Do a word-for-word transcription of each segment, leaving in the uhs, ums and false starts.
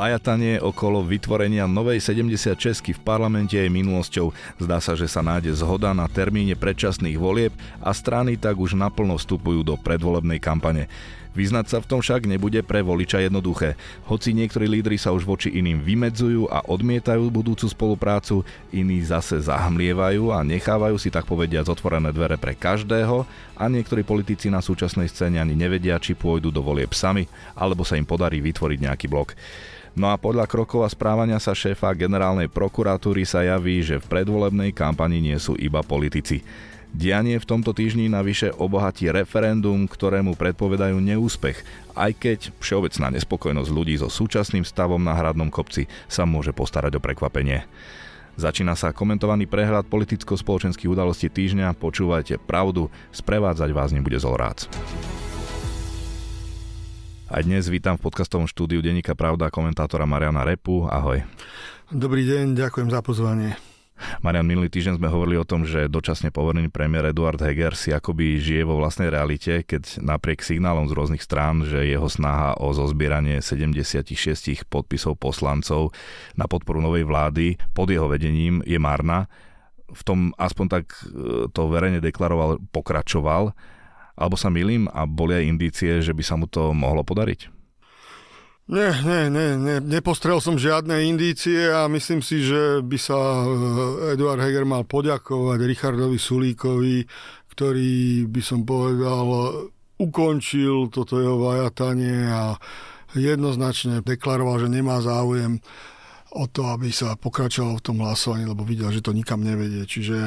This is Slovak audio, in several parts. vajatanie okolo vytvorenia novej sedemdesiatšesť v parlamente je minulosťou. Zdá sa, že sa nájde zhoda na termíne predčasných volieb a strany tak už naplno vstupujú do predvolebnej kampane. Vyznať sa v tom však nebude pre voliča jednoduché. Hoci niektorí lídri sa už voči iným vymedzujú a odmietajú budúcu spoluprácu, iní zase zahmlievajú a nechávajú si tak povediať otvorené dvere pre každého a niektorí politici na súčasnej scéne ani nevedia, či pôjdu do volieb sami, alebo sa im podarí vytvoriť nejaký blok. No a podľa krokov a správania sa šéfa generálnej prokuratúry sa javí, že v predvolebnej kampani nie sú iba politici. Dianie v tomto týždni navyše obohatí referendum, ktorému predpovedajú neúspech, aj keď všeobecná nespokojnosť ľudí so súčasným stavom na Hradnom kopci sa môže postarať o prekvapenie. Začína sa komentovaný prehľad politicko-spoločenských udalostí týždňa, počúvajte Pravdu, sprevádzať vás nebude Zolrác. A dnes vítam v podcastovom štúdiu denníka Pravda komentátora Mariána Repu. Ahoj. Dobrý deň, ďakujem za pozvanie. Marián, minulý týždeň sme hovorili o tom, že dočasne poverený premiér Eduard Heger si akoby žije vo vlastnej realite, keď napriek signálom z rôznych strán, že jeho snaha o zozbieranie sedemdesiatšesť podpisov poslancov na podporu novej vlády pod jeho vedením je marná. V tom aspoň tak to verejne deklaroval, pokračoval. Alebo sa mýlim a boli aj indície, že by sa mu to mohlo podariť? Nie, nie, nie, nie, nepostrel som žiadne indície a myslím si, že by sa Eduard Heger mal poďakovať Richardovi Sulíkovi, ktorý, by som povedal, ukončil toto jeho vajatanie a jednoznačne deklaroval, že nemá záujem o to, aby sa pokračovalo v tom hlasovaní, lebo videl, že to nikam nevedie. Čiže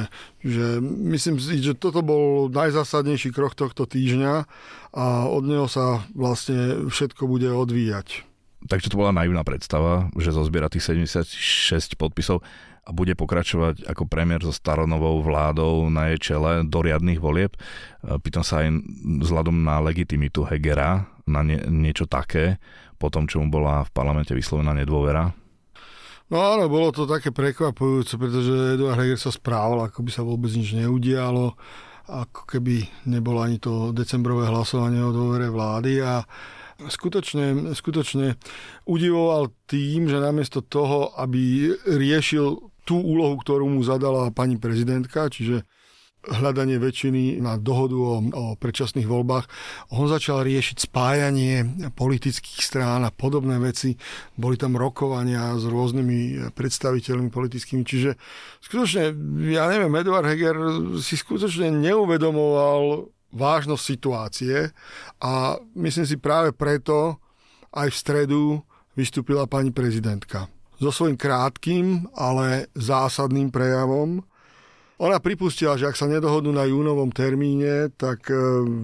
že myslím si, že toto bol najzásadnejší krok tohto týždňa a od neho sa vlastne všetko bude odvíjať. Takže to bola naivná predstava, že zozbiera tých sedemdesiatšesť podpisov a bude pokračovať ako premiér so staronovou vládou na jej čele do riadnych volieb. Pýtam sa aj vzhľadom na legitimitu Hegera, na nie, niečo také, po tom, čo mu bola v parlamente vyslovená nedôvera. No áno, bolo to také prekvapujúce, pretože Eduard Heger sa správal, ako by sa vôbec nič neudialo, ako keby nebolo ani to decembrové hlasovanie o dôvere vlády a skutočne, skutočne udivoval tým, že namiesto toho, aby riešil tú úlohu, ktorú mu zadala pani prezidentka, čiže hľadanie väčšiny na dohodu o, o predčasných voľbách. On začal riešiť spájanie politických strán a podobné veci. Boli tam rokovania s rôznymi predstaviteľmi politickými. Čiže skutočne, ja neviem, Eduard Heger si skutočne neuvedomoval vážnosť situácie a myslím si práve preto aj v stredu vystúpila pani prezidentka. So svojím krátkým, ale zásadným prejavom. Ona pripustila, že ak sa nedohodnú na júnovom termíne, tak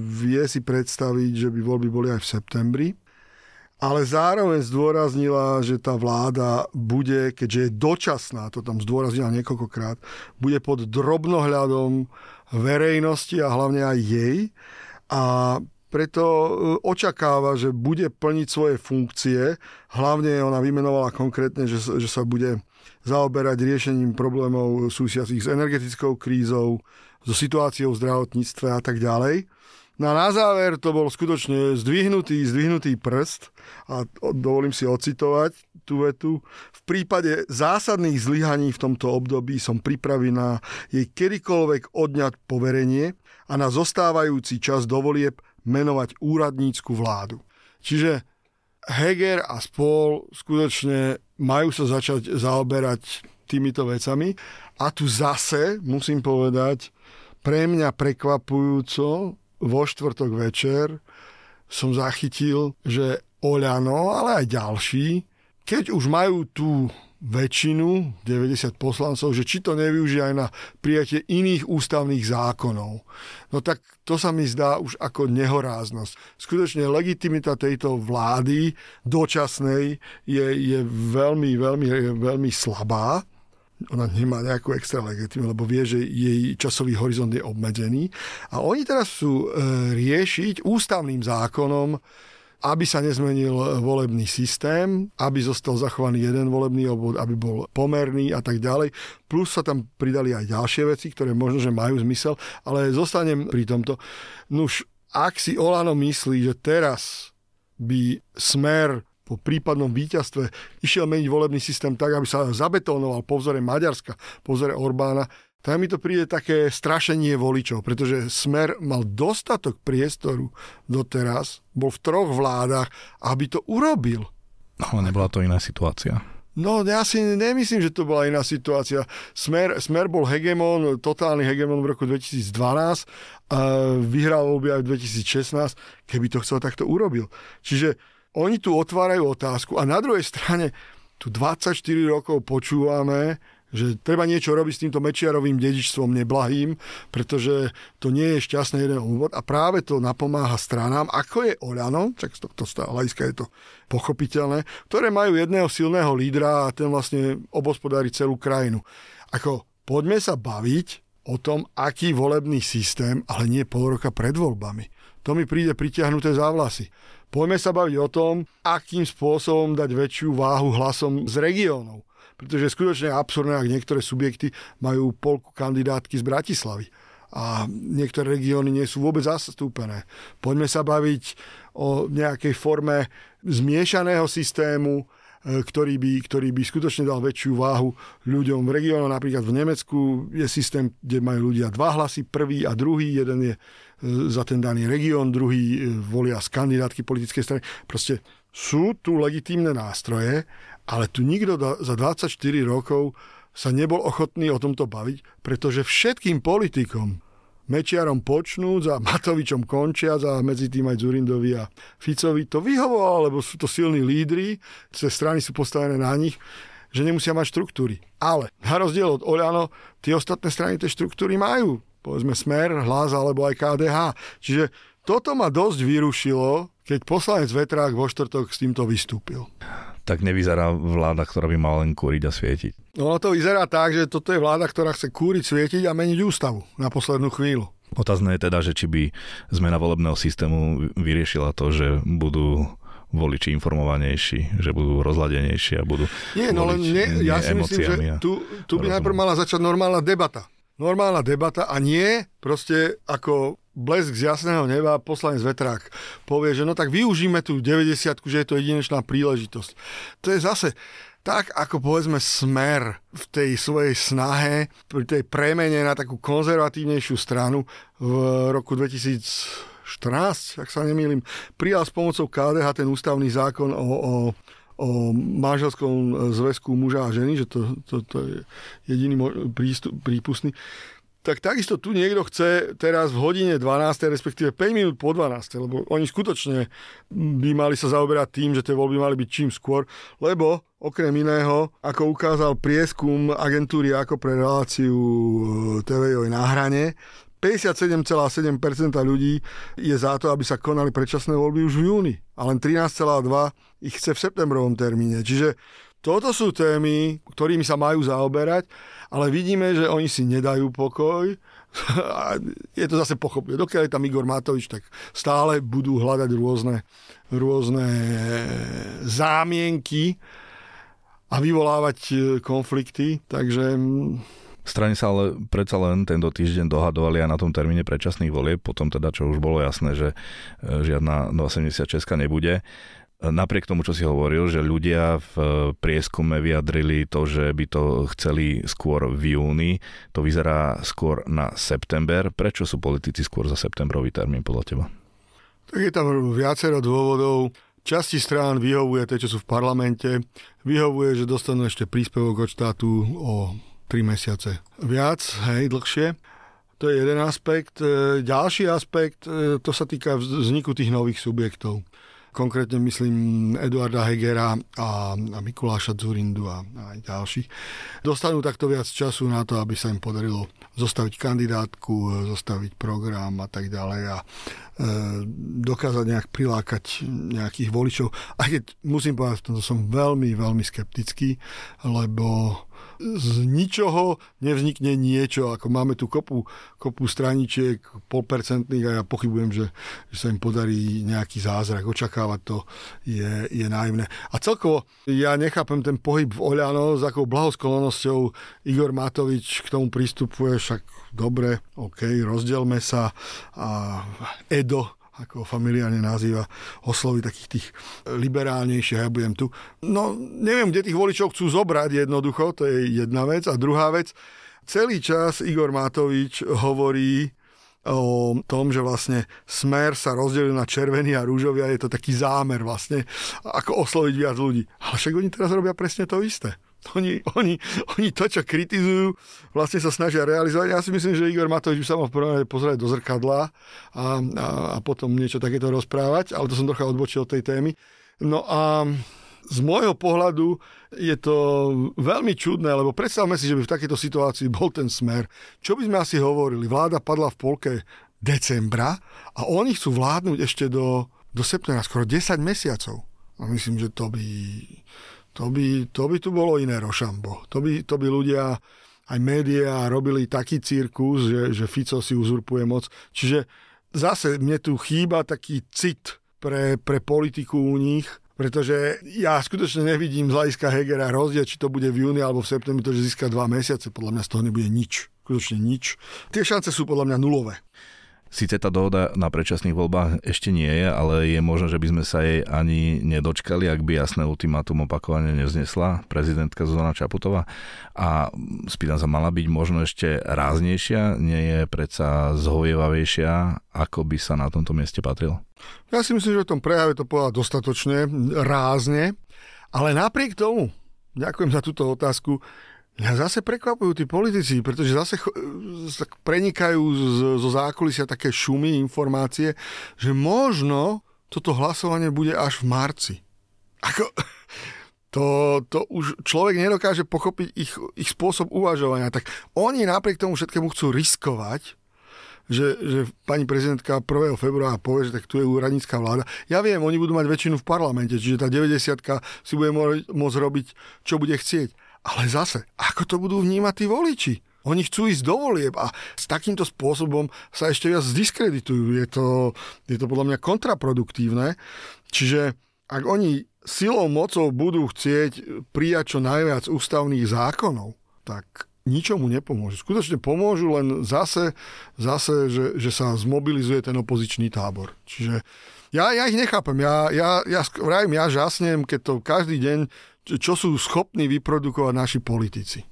vie si predstaviť, že by voľby boli aj v septembri. Ale zároveň zdôraznila, že tá vláda bude, keďže je dočasná, to tam zdôraznila niekoľkokrát, bude pod drobnohľadom verejnosti a hlavne aj jej. A preto očakáva, že bude plniť svoje funkcie. Hlavne ona vymenovala konkrétne, že, že sa bude zaoberať riešením problémov súvisiacich s energetickou krízou, so situáciou v zdravotníctve a tak ďalej. No a na záver to bol skutočne zdvihnutý, zdvihnutý prst a dovolím si ocitovať tú vetu. V prípade zásadných zlyhaní v tomto období som pripravená jej kedykoľvek odňať poverenie a na zostávajúci čas dovolieb menovať úradnícku vládu. Čiže Heger a spol skutočne majú sa začať zaoberať týmito vecami. A tu zase, musím povedať, pre mňa prekvapujúco vo štvrtok večer som zachytil, že Oľano, ale aj ďalší, keď už majú tú väčšinu, deväťdesiat poslancov, že či to nevyužia aj na prijatie iných ústavných zákonov. No tak to sa mi zdá už ako nehoráznosť. Skutočne legitimita tejto vlády dočasnej je, je veľmi, veľmi, veľmi slabá. Ona nemá nejakú extra legitimitu, lebo vie, že jej časový horizont je obmedzený. A oni teraz sú e, riešiť ústavným zákonom, aby sa nezmenil volebný systém, aby zostal zachovaný jeden volebný obvod, aby bol pomerný a tak ďalej. Plus sa tam pridali aj ďalšie veci, ktoré možno, že majú zmysel, ale zostanem pri tomto. Nuž, ak si Olano myslí, že teraz by Smer po prípadnom víťazstve išiel meniť volebný systém tak, aby sa zabetonoval po vzore Maďarska, po vzore Orbána, tam mi to príde také strašenie voličov, pretože Smer mal dostatok priestoru doteraz, bol v troch vládach, aby to urobil. Ale nebola to iná situácia. No, ja si nemyslím, že to bola iná situácia. Smer, Smer bol hegemon, totálny hegemon v roku dvetisícdvanásť, vyhral voľby aj v dvetisícšestnásť, keby to chcel, tak to urobil. Čiže oni tu otvárajú otázku a na druhej strane tu dvadsaťštyri rokov počúvame, že treba niečo robiť s týmto Mečiarovým dedičstvom neblahým, pretože to nie je šťastný jeden úvod a práve to napomáha stranám, ako je Oľano, tak z tohto hľadiska je to pochopiteľné, ktoré majú jedného silného lídra a ten vlastne obospodári celú krajinu. Ako poďme sa baviť o tom, aký volebný systém, ale nie pol roka pred voľbami. To mi príde pritiahnuté za vlasy. Poďme sa baviť o tom, akým spôsobom dať väčšiu váhu hlasom z regiónov. Pretože je skutočne absurdné, ak niektoré subjekty majú polku kandidátky z Bratislavy a niektoré regióny nie sú vôbec zastúpené. Poďme sa baviť o nejakej forme zmiešaného systému, ktorý by, ktorý by skutočne dal väčšiu váhu ľuďom v regióne. Napríklad v Nemecku je systém, kde majú ľudia dva hlasy, prvý a druhý. Jeden je za ten daný región, druhý volia z kandidátky politickej strany. Proste sú tu legitímne nástroje, ale tu nikto za dvadsaťštyri rokov sa nebol ochotný o tomto baviť, pretože všetkým politikom, Mečiarom počnúť, za Matovičom končiať, a medzi tým aj Dzurindovi a Ficovi, to vyhovovalo, lebo sú to silní lídri, tie strany sú postavené na nich, že nemusia mať štruktúry. Ale na rozdiel od Oľano, tie ostatné strany tie štruktúry majú. Povedzme Smer, Hlas alebo aj ká dé há. Čiže toto ma dosť vyrušilo, keď poslanec Vetrák vo štvrtok s týmto vystúpil. Tak nevyzerá vláda, ktorá by mala len kúriť a svietiť. No to vyzerá tak, že toto je vláda, ktorá chce kúriť, svietiť a meniť ústavu na poslednú chvíľu. Otázne je teda, že či by zmena volebného systému vyriešila to, že budú voliči informovanejší, že budú rozladenejší a budú Nie, no len ne, ja si myslím, že tu, tu by najprv mala začať normálna debata. Normálna debata a nie proste ako blesk z jasného neba, poslanec Vetrák povie, že no tak využíme tú deväťdesiatku, že je to jedinečná príležitosť. To je zase tak, ako povedzme Smer v tej svojej snahe, pri tej premene na takú konzervatívnejšiu stranu v roku dvetisícštrnásť, ak sa nemýlim, prijal s pomocou ká dé há ten ústavný zákon o, o, o manželskom zväzku muža a ženy, že to, to, to je jediný prístup, prípustný. Tak takisto tu niekto chce teraz v hodine dvanástej, respektíve päť minút po dvanástej, lebo oni skutočne by mali sa zaoberať tým, že tie voľby mali byť čím skôr, lebo okrem iného, ako ukázal prieskum agentúry ako pre reláciu té vé ó na hrane, päťdesiatsedem celá sedem percent ľudí je za to, aby sa konali predčasné voľby už v júni, a len trinásť celá dva percent ich chce v septembrovom termíne, čiže toto sú témy, ktorými sa majú zaoberať, ale vidíme, že oni si nedajú pokoj. A je to zase pochopné. Dokiaľ je tam Igor Matovič, tak stále budú hľadať rôzne, rôzne zámienky a vyvolávať konflikty. Takže strany sa ale predsa len tento týždeň dohadovali aj na tom termíne predčasných volieb, potom teda, čo už bolo jasné, že žiadna osemdesiatšesť nebude. Napriek tomu, čo si hovoril, že ľudia v prieskume vyjadrili to, že by to chceli skôr v júni, to vyzerá skôr na september. Prečo sú politici skôr za septembrový termín podľa teba? Tak je tam viacero dôvodov. Časti strán vyhovuje tie, čo sú v parlamente. Vyhovuje, že dostanú ešte príspevok od štátu o tri mesiace viac, hej, dlhšie. To je jeden aspekt. Ďalší aspekt, to sa týka vzniku tých nových subjektov. Konkrétne myslím Eduarda Hegera a, a Mikuláša Dzurindu a, a aj ďalších. Dostanú takto viac času na to, aby sa im podarilo zostaviť kandidátku, zostaviť program a tak ďalej a e, dokázať nejak prilákať nejakých voličov. A keď musím povedať, že som veľmi, veľmi skeptický, lebo z ničoho nevznikne niečo, ako máme tu kopu, kopu straničiek, polpercentných a ja pochybujem, že, že sa im podarí nejaký zázrak. Očakávať to je, je naivné. A celkovo ja nechápem ten pohyb v Oľano, s akou blahosklonosťou Igor Matovič k tomu prístupuje, však dobre, ok, rozdielme sa a Edo, ako familiárne nazýva, oslovy takých tých liberálnejších, ja budem tu. No, neviem, kde tých voličov chcú zobrať jednoducho, to je jedna vec. A druhá vec, celý čas Igor Matovič hovorí o tom, že vlastne Smer sa rozdelil na červený a rúžový a je to taký zámer vlastne, ako osloviť viac ľudí. Ale však oni teraz robia presne to isté. Oni, oni, oni to, čo kritizujú, vlastne sa snažia realizovať. Ja si myslím, že Igor Matovič by sa mal v prvom rade pozerať do zrkadla a, a, a potom niečo takéto rozprávať, ale to som trocha odbočil od tej témy. No a z môjho pohľadu je to veľmi čudné, lebo predstavme si, že by v takejto situácii bol ten Smer. Čo by sme asi hovorili? Vláda padla v polke decembra a oni chcú vládnuť ešte do, do septembra, skoro desať mesiacov. A myslím, že to by... To by, to by tu bolo iné rošambo. To by, to by ľudia, aj médiá, robili taký cirkus, že, že Fico si uzurpuje moc. Čiže zase mne tu chýba taký cit pre, pre politiku u nich, pretože ja skutočne nevidím z hľadiska Hegera rozdiel, či to bude v júni alebo v septembri, to, že získa dva mesiace. Podľa mňa z toho nebude nič. Skutočne nič. Tie šance sú podľa mňa nulové. Sice tá dohoda na predčasných voľbách ešte nie je, ale je možné, že by sme sa jej ani nedočkali, ak by jasné ultimátum opakovane nevznesla prezidentka Zuzana Čaputová. A spýtam sa, mala byť možno ešte ráznejšia, nie je predsa zhovievavejšia, ako by sa na tomto mieste patrilo? Ja si myslím, že v tom prejave to povedala dostatočne, rázne, ale napriek tomu, ďakujem za túto otázku, ja zase prekvapujú tí politici, pretože zase prenikajú zo zákulisia také šumy, informácie, že možno toto hlasovanie bude až v marci. Ako... To, to už človek nedokáže pochopiť ich, ich spôsob uvažovania. Tak oni napriek tomu všetkému chcú riskovať, že, že pani prezidentka prvého februára povie, že tak tu je úradnícka vláda. Ja viem, oni budú mať väčšinu v parlamente, čiže tá deväťdesiatka si bude môcť robiť, čo bude chcieť. Ale zase, ako to budú vnímať tí voliči? Oni chcú ísť do volieb a s takýmto spôsobom sa ešte viac zdiskreditujú. Je to, je to podľa mňa kontraproduktívne. Čiže ak oni silou, mocou budú chcieť prijať čo najviac ústavných zákonov, tak ničomu nepomôžu. Skutočne pomôžu len zase, zase že, že sa zmobilizuje ten opozičný tábor. Čiže ja, ja ich nechápem. Ja, ja, ja vrajím, ja žasnem, keď to každý deň, čo sú schopní vyprodukovať naši politici.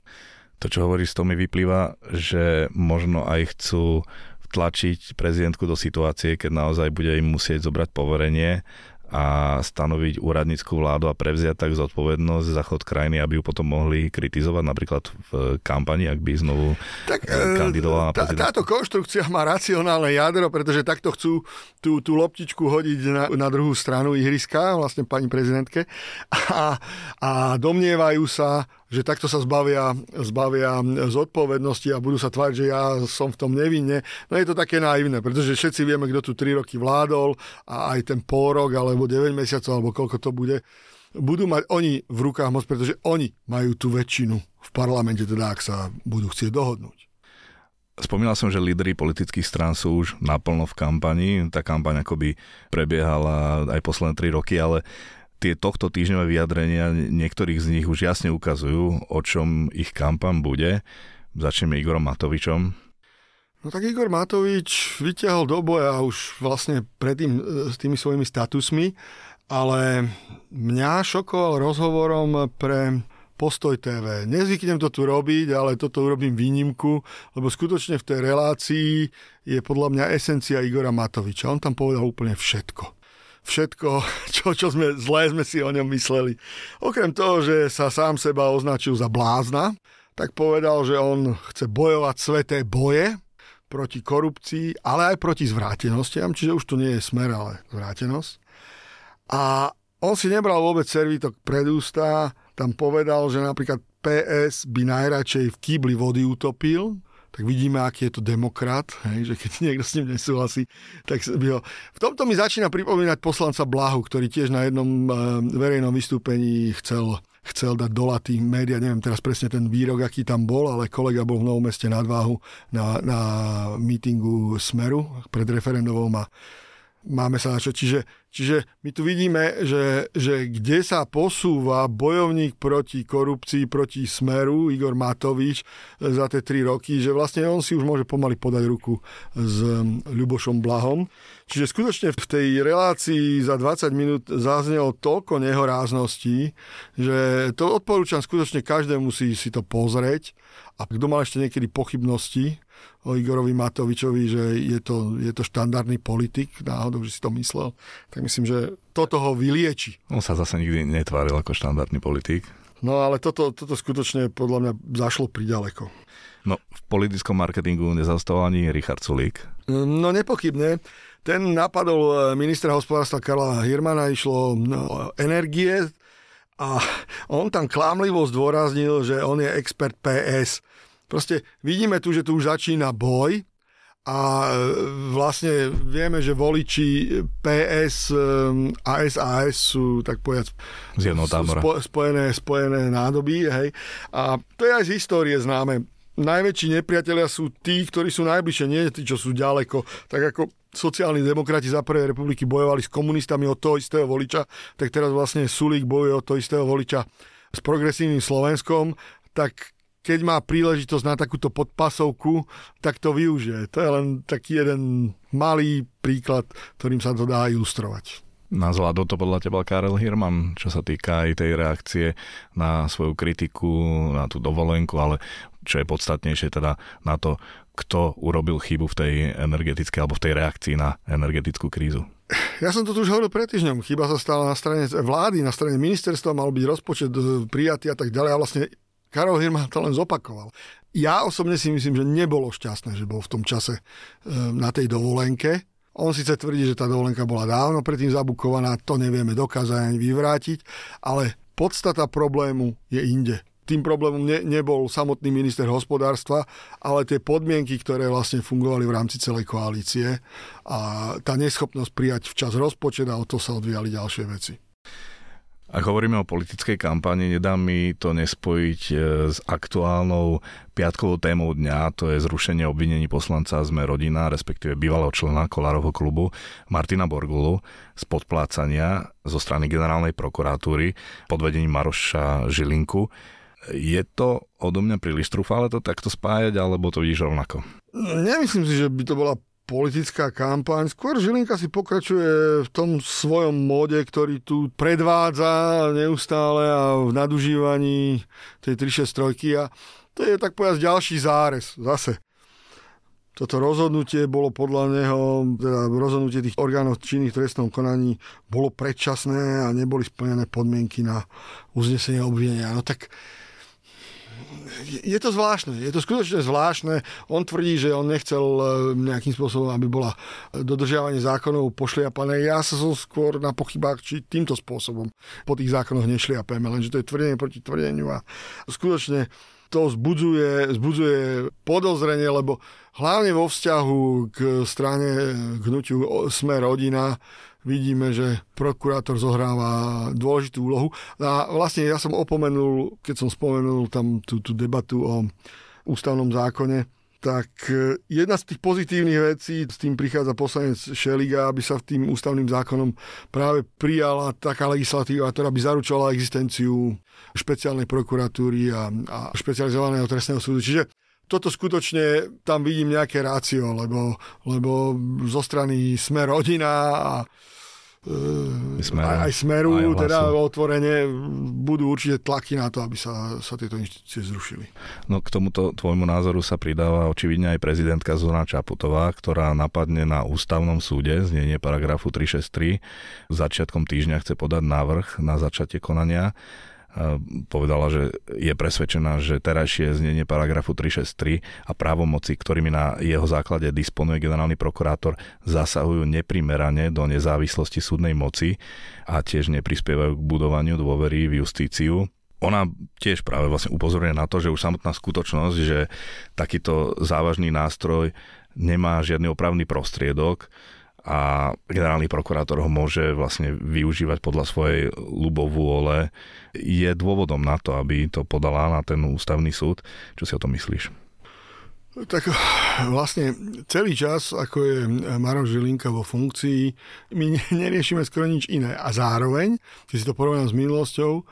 To, čo hovoríš, z toho mi vyplýva, že možno aj chcú vtlačiť prezidentku do situácie, keď naozaj bude im musieť zobrať poverenie a stanoviť úradnícku vládu a prevziať tak zodpovednosť za chod krajiny, aby ju potom mohli kritizovať napríklad v kampani, ak by znovu tak, kandidovala na tá, prezidentku. Táto konštrukcia má racionálne jadro, pretože takto chcú tú, tú loptičku hodiť na, na druhú stranu ihriska, vlastne pani prezidentke, a, a domnievajú sa, že takto sa zbavia, zbavia zodpovednosti a budú sa tváriť, že ja som v tom nevinne. No je to také naivné, pretože všetci vieme, kto tu tri roky vládol a aj ten pôrok, alebo deväť mesiacov, alebo koľko to bude, budú mať oni v rukách moc, pretože oni majú tú väčšinu v parlamente, teda ak sa budú chcieť dohodnúť. Spomínal som, že lídri politických strán sú už naplno v kampani. Tá kampaň akoby prebiehala aj posledné tri roky, ale tie tohto týždňové vyjadrenia niektorých z nich už jasne ukazujú, o čom ich kampaň bude. Začneme Igorom Matovičom. No tak Igor Matovič vyťahol do boja už vlastne predtým s tými svojimi statusmi, ale mňa šokoval rozhovorom pre Postoj té vé. Nezvyknem to tu robiť, ale toto urobím výnimku, lebo skutočne v tej relácii je podľa mňa esencia Igora Matoviča. On tam povedal úplne všetko. Všetko, čo, čo sme zlé sme si o ňom mysleli. Okrem toho, že sa sám seba označil za blázna, tak povedal, že on chce bojovať sveté boje proti korupcii, ale aj proti zvrátenosti. Čiže už to nie je Smer, ale zvrátenosť. A on si nebral vôbec servítok pred ústa. Tam povedal, že napríklad pé es by najradšej v kýbli vody utopil. Tak vidíme, aký je to demokrat, hej, že keď niekto s ním nesúhlasí, tak by ho... V tomto mi začína pripomínať poslanca Blahu, ktorý tiež na jednom e, verejnom vystúpení chcel, chcel dať do laty média, neviem teraz presne ten výrok, aký tam bol, ale kolega bol v Novom Meste nad Váhu na, na mítingu Smeru pred referendovou a máme sa na čo. Čiže Čiže my tu vidíme, že, že kde sa posúva bojovník proti korupcii, proti Smeru, Igor Matovič za tie tri roky, že vlastne on si už môže pomaly podať ruku s Ľubošom Blahom. Čiže skutočne v tej relácii za dvadsať minút zaznelo toľko nehorázností, že to odporúčam skutočne každému si, si to pozrieť. A kto mal ešte niekedy pochybnosti o Igorovi Matovičovi, že je to, je to štandardný politik, náhodou, že si to myslel, tak myslím, že toto ho vylieči. On sa zase nikdy netváril ako štandardný politik. No ale toto, toto skutočne podľa mňa zašlo priďaleko. No v politickom marketingu nezastal ani Richard Sulík. No nepochybne. Ten napadol ministra hospodárstva Karla Hirmana, išlo no, energie a on tam klamlivo zdôraznil, že on je expert pé es. Proste vidíme tu, že tu už začína boj a vlastne vieme, že voliči pé es a es a es sú, tak povedať, spo, spojené, spojené nádoby. Hej. A to je aj z histórie známe. Najväčší nepriatelia sú tí, ktorí sú najbližšie, nie tí, čo sú ďaleko. Tak ako sociálni demokrati za prvej republiky bojovali s komunistami od toho istého voliča, tak teraz vlastne Sulík bojuje od toho istého voliča s progresívnym Slovenskom, tak keď má príležitosť na takúto podpasovku, tak to využije. To je len taký jeden malý príklad, ktorým sa to dá ilustrovať. Nazvládol to podľa teba Karel Hirman, čo sa týka aj tej reakcie na svoju kritiku, na tú dovolenku, ale čo je podstatnejšie teda na to, kto urobil chybu v tej energetickej alebo v tej reakcii na energetickú krízu. Ja som to tu už hovoril pred týždňom. Chyba sa stala na strane vlády, na strane ministerstva, mal byť rozpočet prijatý a tak ďalej a vlastne Karol Hirman to len zopakoval. Ja osobne si myslím, že nebolo šťastné, že bol v tom čase na tej dovolenke. On síce tvrdí, že tá dovolenka bola dávno predtým zabukovaná, to nevieme dokázať ani vyvrátiť, ale podstata problému je inde. Tým problémom ne, nebol samotný minister hospodárstva, ale tie podmienky, ktoré vlastne fungovali v rámci celej koalície a tá neschopnosť prijať včas rozpočet a o to sa odvíjali ďalšie veci. Ak hovoríme o politickej kampani, nedá mi to nespojiť s aktuálnou piatkovou témou dňa, to je zrušenie obvinení poslanca Sme rodina, respektíve bývalého člena Kolárovho klubu Martina Borgulu z podplácania zo strany generálnej prokuratúry pod vedením Maroša Žilinku. Je to odo mňa príliš trúfale to takto spájať, alebo to vidíš rovnako? Nemyslím si, že by to bola politická kampaň. Skôr Žilinka si pokračuje v tom svojom móde, ktorý tu predvádza neustále a v nadužívaní tej tri šesť tri. A to je tak povedať ďalší zárez. Zase. Toto rozhodnutie bolo podľa neho, teda rozhodnutie tých orgánov činných v trestnom konaní bolo predčasné a neboli splnené podmienky na uznesenie obvinenia. No tak je to zvláštne, je to skutočne zvláštne. On tvrdí, že on nechcel nejakým spôsobom, aby bola dodržiavanie zákonov pošliapané. Ja sa som skôr na pochybách, či týmto spôsobom po tých zákonoch nešliapeme, lenže to je tvrdenie proti tvrdeniu a skutočne to vzbudzuje, vzbudzuje podozrenie, lebo hlavne vo vzťahu k strane k hnutiu Sme rodina vidíme, že prokurátor zohráva dôležitú úlohu. A vlastne ja som opomenul, keď som spomenul tam tú, tú debatu o ústavnom zákone, tak jedna z tých pozitívnych vecí, s tým prichádza poslanec Šeliga, aby sa tým ústavným zákonom práve prijala taká legislatíva, ktorá by zaručovala existenciu špeciálnej prokuratúry a, a špecializovaného trestného súdu. Čiže toto skutočne tam vidím nejaké rácio, lebo, lebo zo strany Sme rodina a e, Smeru, aj Smeru, aj teda otvorene budú určite tlaky na to, aby sa, sa tieto inštitúcie zrušili. No k tomuto tvojmu názoru sa pridáva očividne aj prezidentka Zuzana Čaputová, ktorá napadne na ústavnom súde znenie paragrafu tri šesť tri. Začiatkom týždňa chce podať návrh na začatie konania. Povedala, že je presvedčená, že terajšie znenie paragrafu tri šesť tri a právomoci, ktorými na jeho základe disponuje generálny prokurátor, zasahujú neprimerane do nezávislosti súdnej moci a tiež neprispievajú k budovaniu dôvery v justíciu. Ona tiež práve vlastne upozorňuje na to, že už samotná skutočnosť, že takýto závažný nástroj nemá žiadny opravný prostriedok a generálny prokurátor ho môže vlastne využívať podľa svojej ľubovôle, je dôvodom na to, aby to podala na ten ústavný súd. Čo si o tom myslíš? Tak vlastne celý čas, ako je Maroš Žilinka vo funkcii, my neriešime skoro nič iné. A zároveň, keď si to porovnám s minulosťou,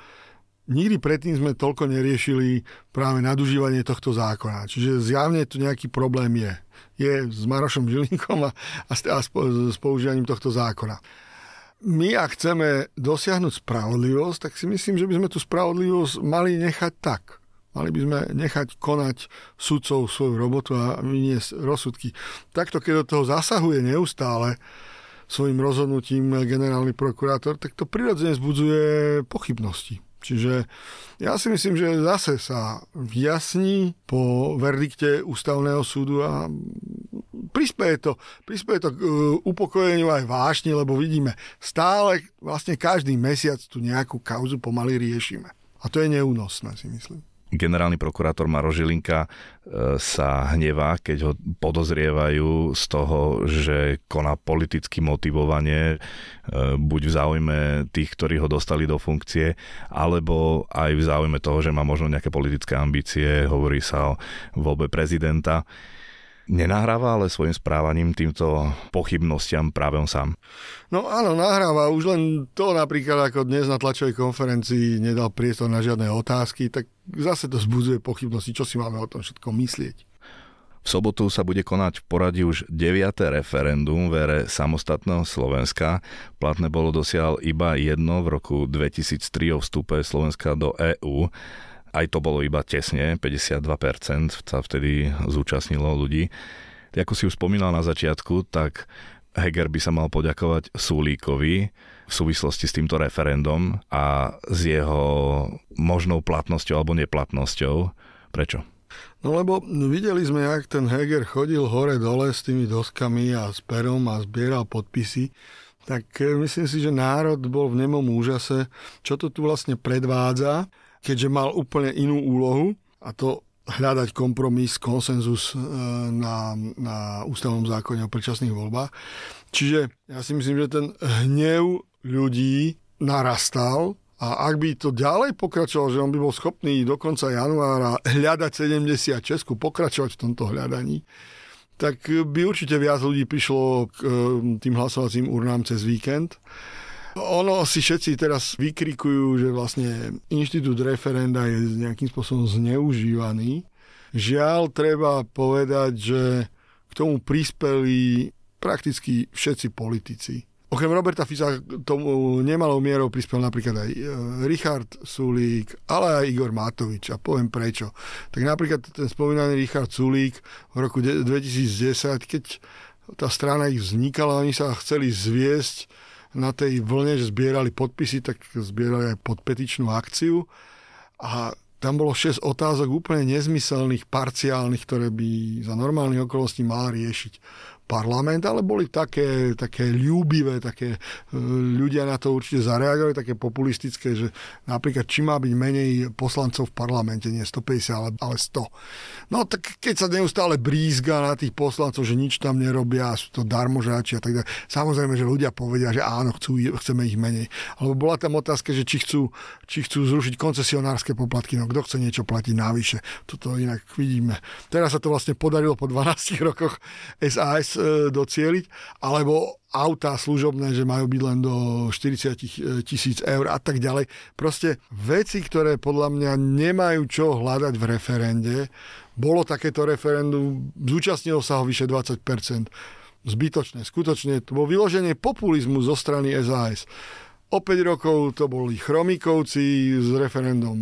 nikdy predtým sme toľko neriešili práve nadužívanie tohto zákona. Čiže zjavne tu nejaký problém je. Je s Marošom Žilinkom a, a, a s používaním tohto zákona. My, ak chceme dosiahnuť spravodlivosť, tak si myslím, že by sme tú spravodlivosť mali nechať tak. Mali by sme nechať konať sudcov svoju robotu a vyniesť rozsudky. Takto, keď do toho zasahuje neustále svojim rozhodnutím generálny prokurátor, tak to prirodzene vzbudzuje pochybnosti. Čiže ja si myslím, že zase sa vyjasní po verdikte ústavného súdu a prispieje to, prispieje to k upokojeniu aj vášni, lebo vidíme, stále vlastne každý mesiac tu nejakú kauzu pomaly riešime. A to je neúnosné, si myslím. Generálny prokurátor Maroš Žilinka sa hnevá, keď ho podozrievajú z toho, že koná politicky motivovanie, buď v záujme tých, ktorí ho dostali do funkcie, alebo aj v záujme toho, že má možno nejaké politické ambície, hovorí sa o voľbe prezidenta. Nenahráva ale svojim správaním týmto pochybnostiam práve on sám? No áno, nahráva. Už len to napríklad, ako dnes na tlačovej konferencii nedal priestor na žiadne otázky, tak zase to vzbudzuje pochybnosti. Čo si máme o tom všetko myslieť? V sobotu sa bude konať v poradí už deviate referendum vere samostatného Slovenska. Platné bolo dosiaľ iba jedno v roku dvetisíctri o vstupe Slovenska do é ú. Aj to bolo iba tesne, päťdesiatdva percent sa vtedy zúčastnilo ľudí. Ako si už spomínal na začiatku, tak Heger by sa mal poďakovať Sulíkovi v súvislosti s týmto referendom a s jeho možnou platnosťou alebo neplatnosťou. Prečo? No lebo videli sme, jak ten Heger chodil hore-dole s tými doskami a s perom a zbieral podpisy. Tak myslím si, že národ bol v nemom úžase, čo to tu vlastne predvádza, keďže mal úplne inú úlohu, a to hľadať kompromis, konsenzus na, na ústavnom zákone o predčasných voľbách. Čiže ja si myslím, že ten hnev ľudí narastal a ak by to ďalej pokračovalo, že on by bol schopný do konca januára hľadať sedemdesiatšesť, pokračovať v tomto hľadaní, tak by určite viac ľudí prišlo k tým hlasovacím urnám cez víkend. Ono si všetci teraz vykrikujú, že vlastne inštitút referenda je nejakým spôsobom zneužívaný. Žiaľ, treba povedať, že k tomu prispeli prakticky všetci politici. Okrem Roberta Fica tomu nemalou mierou prispel napríklad aj Richard Sulík, ale aj Igor Matovič. A poviem prečo. Tak napríklad ten spomínaný Richard Sulík v roku dvetisícdesať, keď tá strana ich vznikala, oni sa chceli zviesť na tej vlne, že zbierali podpisy, tak zbierali aj podpetičnú akciu a tam bolo šesť otázok úplne nezmyselných, parciálnych, ktoré by za normálnych okolností mal riešiť parlament, ale boli také, také ľúbivé, také ľudia na to určite zareagovali, také populistické, že napríklad či má byť menej poslancov v parlamente, nie stopäťdesiat, ale sto. No tak keď sa neustále brízga na tých poslancov, že nič tam nerobia, sú to darmožáči a tak ďalej. Samozrejme, že ľudia povedia, že áno, chcú, chceme ich menej. Alebo bola tam otázka, že či chcú, či chcú zrušiť koncesionárske poplatky, no kto chce niečo platiť navyše. Toto inak vidíme. Teraz sa to vlastne podarilo po dvanástich rokoch es a es docieliť, alebo autá služobné, že majú byť len do štyridsať tisíc eur a tak ďalej. Proste veci, ktoré podľa mňa nemajú čo hľadať v referende. Bolo takéto referendum, zúčastnilo sa ho vyše dvadsať percent. Zbytočné, skutočne. To bolo vyloženie populizmu zo strany es a es. O päť rokov to boli Chromikovci s referendum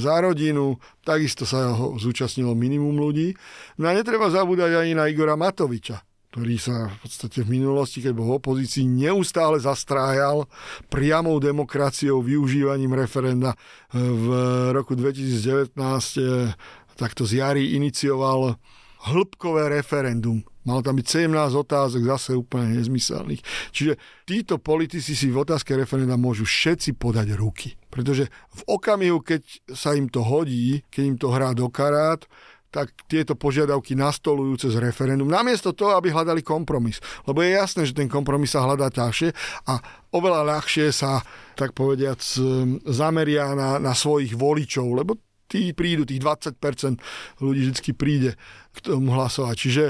Za rodinu, takisto sa ho zúčastnilo minimum ľudí. No a netreba zabúdať ani na Igora Matoviča, ktorý sa v podstate v minulosti, keď bol v opozícii, neustále zastrájal priamou demokraciou, využívaním referenda. V roku dvetisícdevätnásť takto z jary inicioval hĺbkové referendum. Malo tam byť sedemnásť otázok, zase úplne nezmyselných. Čiže títo politici si v otázke referenda môžu všetci podať ruky. Pretože v okamihu, keď sa im to hodí, keď im to hrá do karát, tak tieto požiadavky nastolujú cez referendum. Namiesto toho, aby hľadali kompromis. Lebo je jasné, že ten kompromis sa hľadá ťažšie a oveľa ľahšie sa, tak povediac, zameria na, na svojich voličov. Lebo tí prídu, tých dvadsať percent ľudí vždy príde k tomu hlasovať. Čiže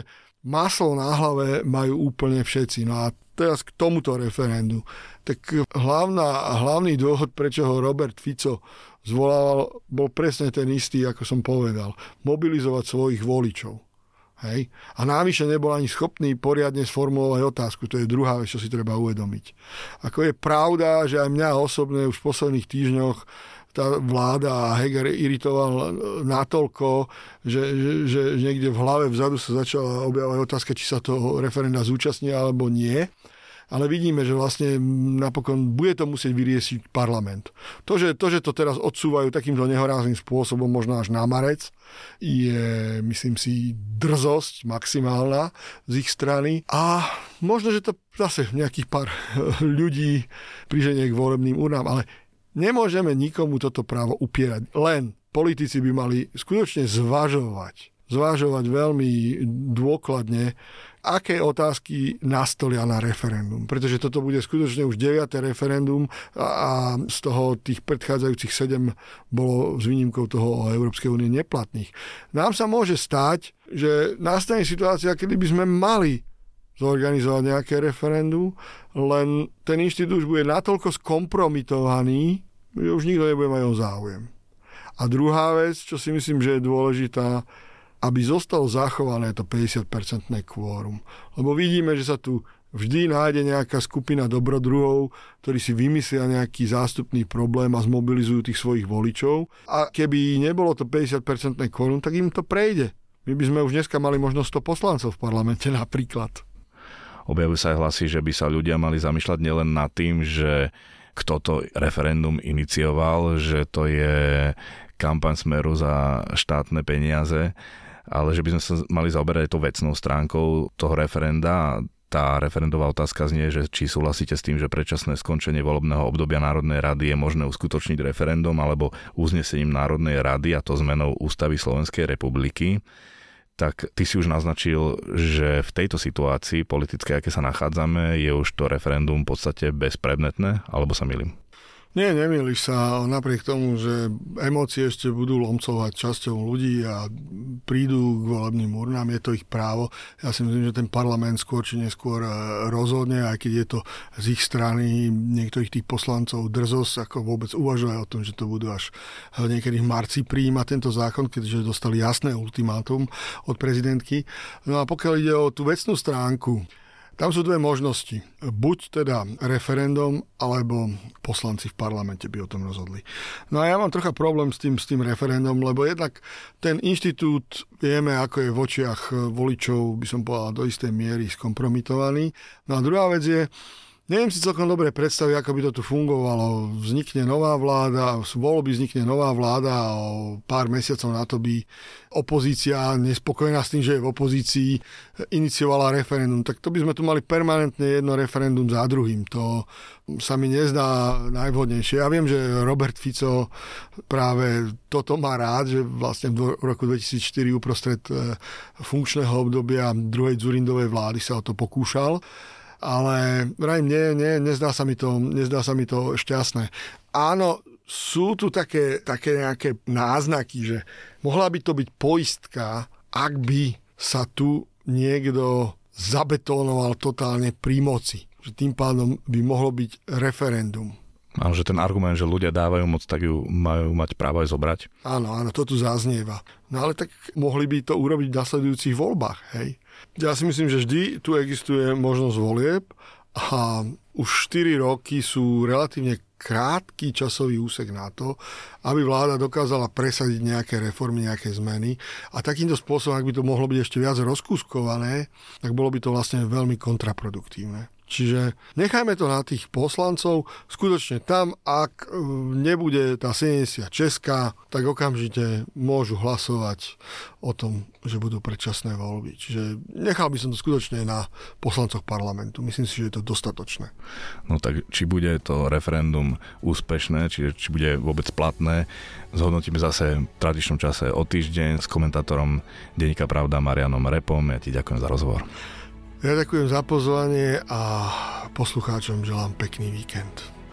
maslo na hlave majú úplne všetci. No a teraz k tomuto referendu. Tak hlavná, hlavný dôvod, prečo ho Robert Fico zvolával, bol presne ten istý, ako som povedal. Mobilizovať svojich voličov. Hej? A návyše nebol ani schopný poriadne sformulovať otázku. To je druhá vec, čo si treba uvedomiť. Ako je pravda, že aj mňa osobne už v posledných týždňoch tá vláda a Heger iritoval natoľko, že, že, že niekde v hlave vzadu sa začala objavovať otázka, či sa toho referenda zúčastní alebo nie. Ale vidíme, že vlastne napokon bude to musieť vyriešiť parlament. To, že to, že to teraz odsúvajú takýmto nehorázným spôsobom, možno až na marec, je, myslím si, drzosť maximálna z ich strany. A možno, že to zase nejakých pár ľudí priženie k volebným urnám, ale nemôžeme nikomu toto právo upierať. Len politici by mali skutočne zvažovať, zvažovať veľmi dôkladne, aké otázky nastolia na referendum. Pretože toto bude skutočne už deviate referendum a z toho tých predchádzajúcich sedem bolo s výnimkou toho Európskej únie neplatných. Nám sa môže stať, že nastane situácia, kedy by sme mali zorganizovať nejaké referendum, len ten inštitút bude natoľko skompromitovaný, že už nikto nebude mať o záujem. A druhá vec, čo si myslím, že je dôležitá, aby zostalo zachované to päťdesiat percent kvórum. Lebo vidíme, že sa tu vždy nájde nejaká skupina dobrodruhov, ktorí si vymyslia nejaký zástupný problém a zmobilizujú tých svojich voličov. A keby nebolo to päťdesiat percent kvórum, tak im to prejde. My by sme už dneska mali možno sto poslancov v parlamente napríklad. Objavujú sa aj hlasy, že by sa ľudia mali zamýšľať nielen nad tým, že kto to referendum inicioval, že to je kampaň Smeru za štátne peniaze, ale že by sme sa mali zaoberať aj tou vecnou stránkou toho referenda. Tá referendová otázka znie, že či súhlasíte s tým, že predčasné skončenie volebného obdobia Národnej rady je možné uskutočniť referendum alebo uznesením Národnej rady, a to zmenou ústavy Slovenskej republiky. Tak ty si už naznačil, že v tejto situácii politické, aké sa nachádzame, je už to referendum v podstate bezpredmetné, alebo sa milím? Nie, nemýliš sa, napriek tomu, že emócie ešte budú lomcovať časťou ľudí a prídu k volebným urnám, je to ich právo. Ja si myslím, že ten parlament skôr či neskôr rozhodne, aj keď je to z ich strany niektorých tých poslancov drzosť, ako vôbec uvažuje o tom, že to budú až niekedy v marci prijímať tento zákon, keďže dostali jasné ultimátum od prezidentky. No a pokiaľ ide o tú vecnú stránku, tam sú dve možnosti. Buď teda referendum, alebo poslanci v parlamente by o tom rozhodli. No a ja mám trocha problém s tým, s tým referendum, lebo jednak ten inštitút, vieme, ako je v očiach voličov, by som povedal, do istej miery skompromitovaný. No a druhá vec je, neviem si celkom dobre predstaviť, ako by to tu fungovalo. Vznikne nová vláda, voľby vznikne nová vláda a o pár mesiacov na to by opozícia, nespokojná s tým, že je v opozícii, iniciovala referendum. Tak to by sme tu mali permanentne jedno referendum za druhým. To sa mi nezdá najvhodnejšie. Ja viem, že Robert Fico práve toto má rád, že vlastne v roku dvetisícštyri uprostred funkčného obdobia druhej Dzurindovej vlády sa o to pokúšal. Ale vrajím, nie, nie, nezdá sa mi to, nezdá sa mi to šťastné. Áno, sú tu také, také nejaké náznaky, že mohla by to byť poistka, ak by sa tu niekto zabetónoval totálne pri moci. Že tým pádom by mohlo byť referendum. Ale že ten argument, že ľudia dávajú moc, tak ju majú mať právo aj zobrať. Áno, áno, to tu zaznieva. No ale tak mohli by to urobiť v nasledujúcich voľbách, hej. Ja si myslím, že vždy tu existuje možnosť volieb a už štyri roky sú relatívne krátky časový úsek na to, aby vláda dokázala presadiť nejaké reformy, nejaké zmeny. A takýmto spôsobom, ak by to mohlo byť ešte viac rozkúskované, tak bolo by to vlastne veľmi kontraproduktívne. Čiže nechajme to na tých poslancov. Skutočne tam, ak nebude tá sedemdesiatšesť česká, tak okamžite môžu hlasovať o tom, že budú predčasné voľby. Čiže nechal by som to skutočne na poslancoch parlamentu. Myslím si, že je to dostatočné. No tak či bude to referendum úspešné, či, či bude vôbec platné, zhodnotíme zase v tradičnom čase o týždeň s komentátorom denníka Pravda Marianom Repom. Ja ti ďakujem za rozhovor. Ja ďakujem za pozvanie a poslucháčom želám pekný víkend.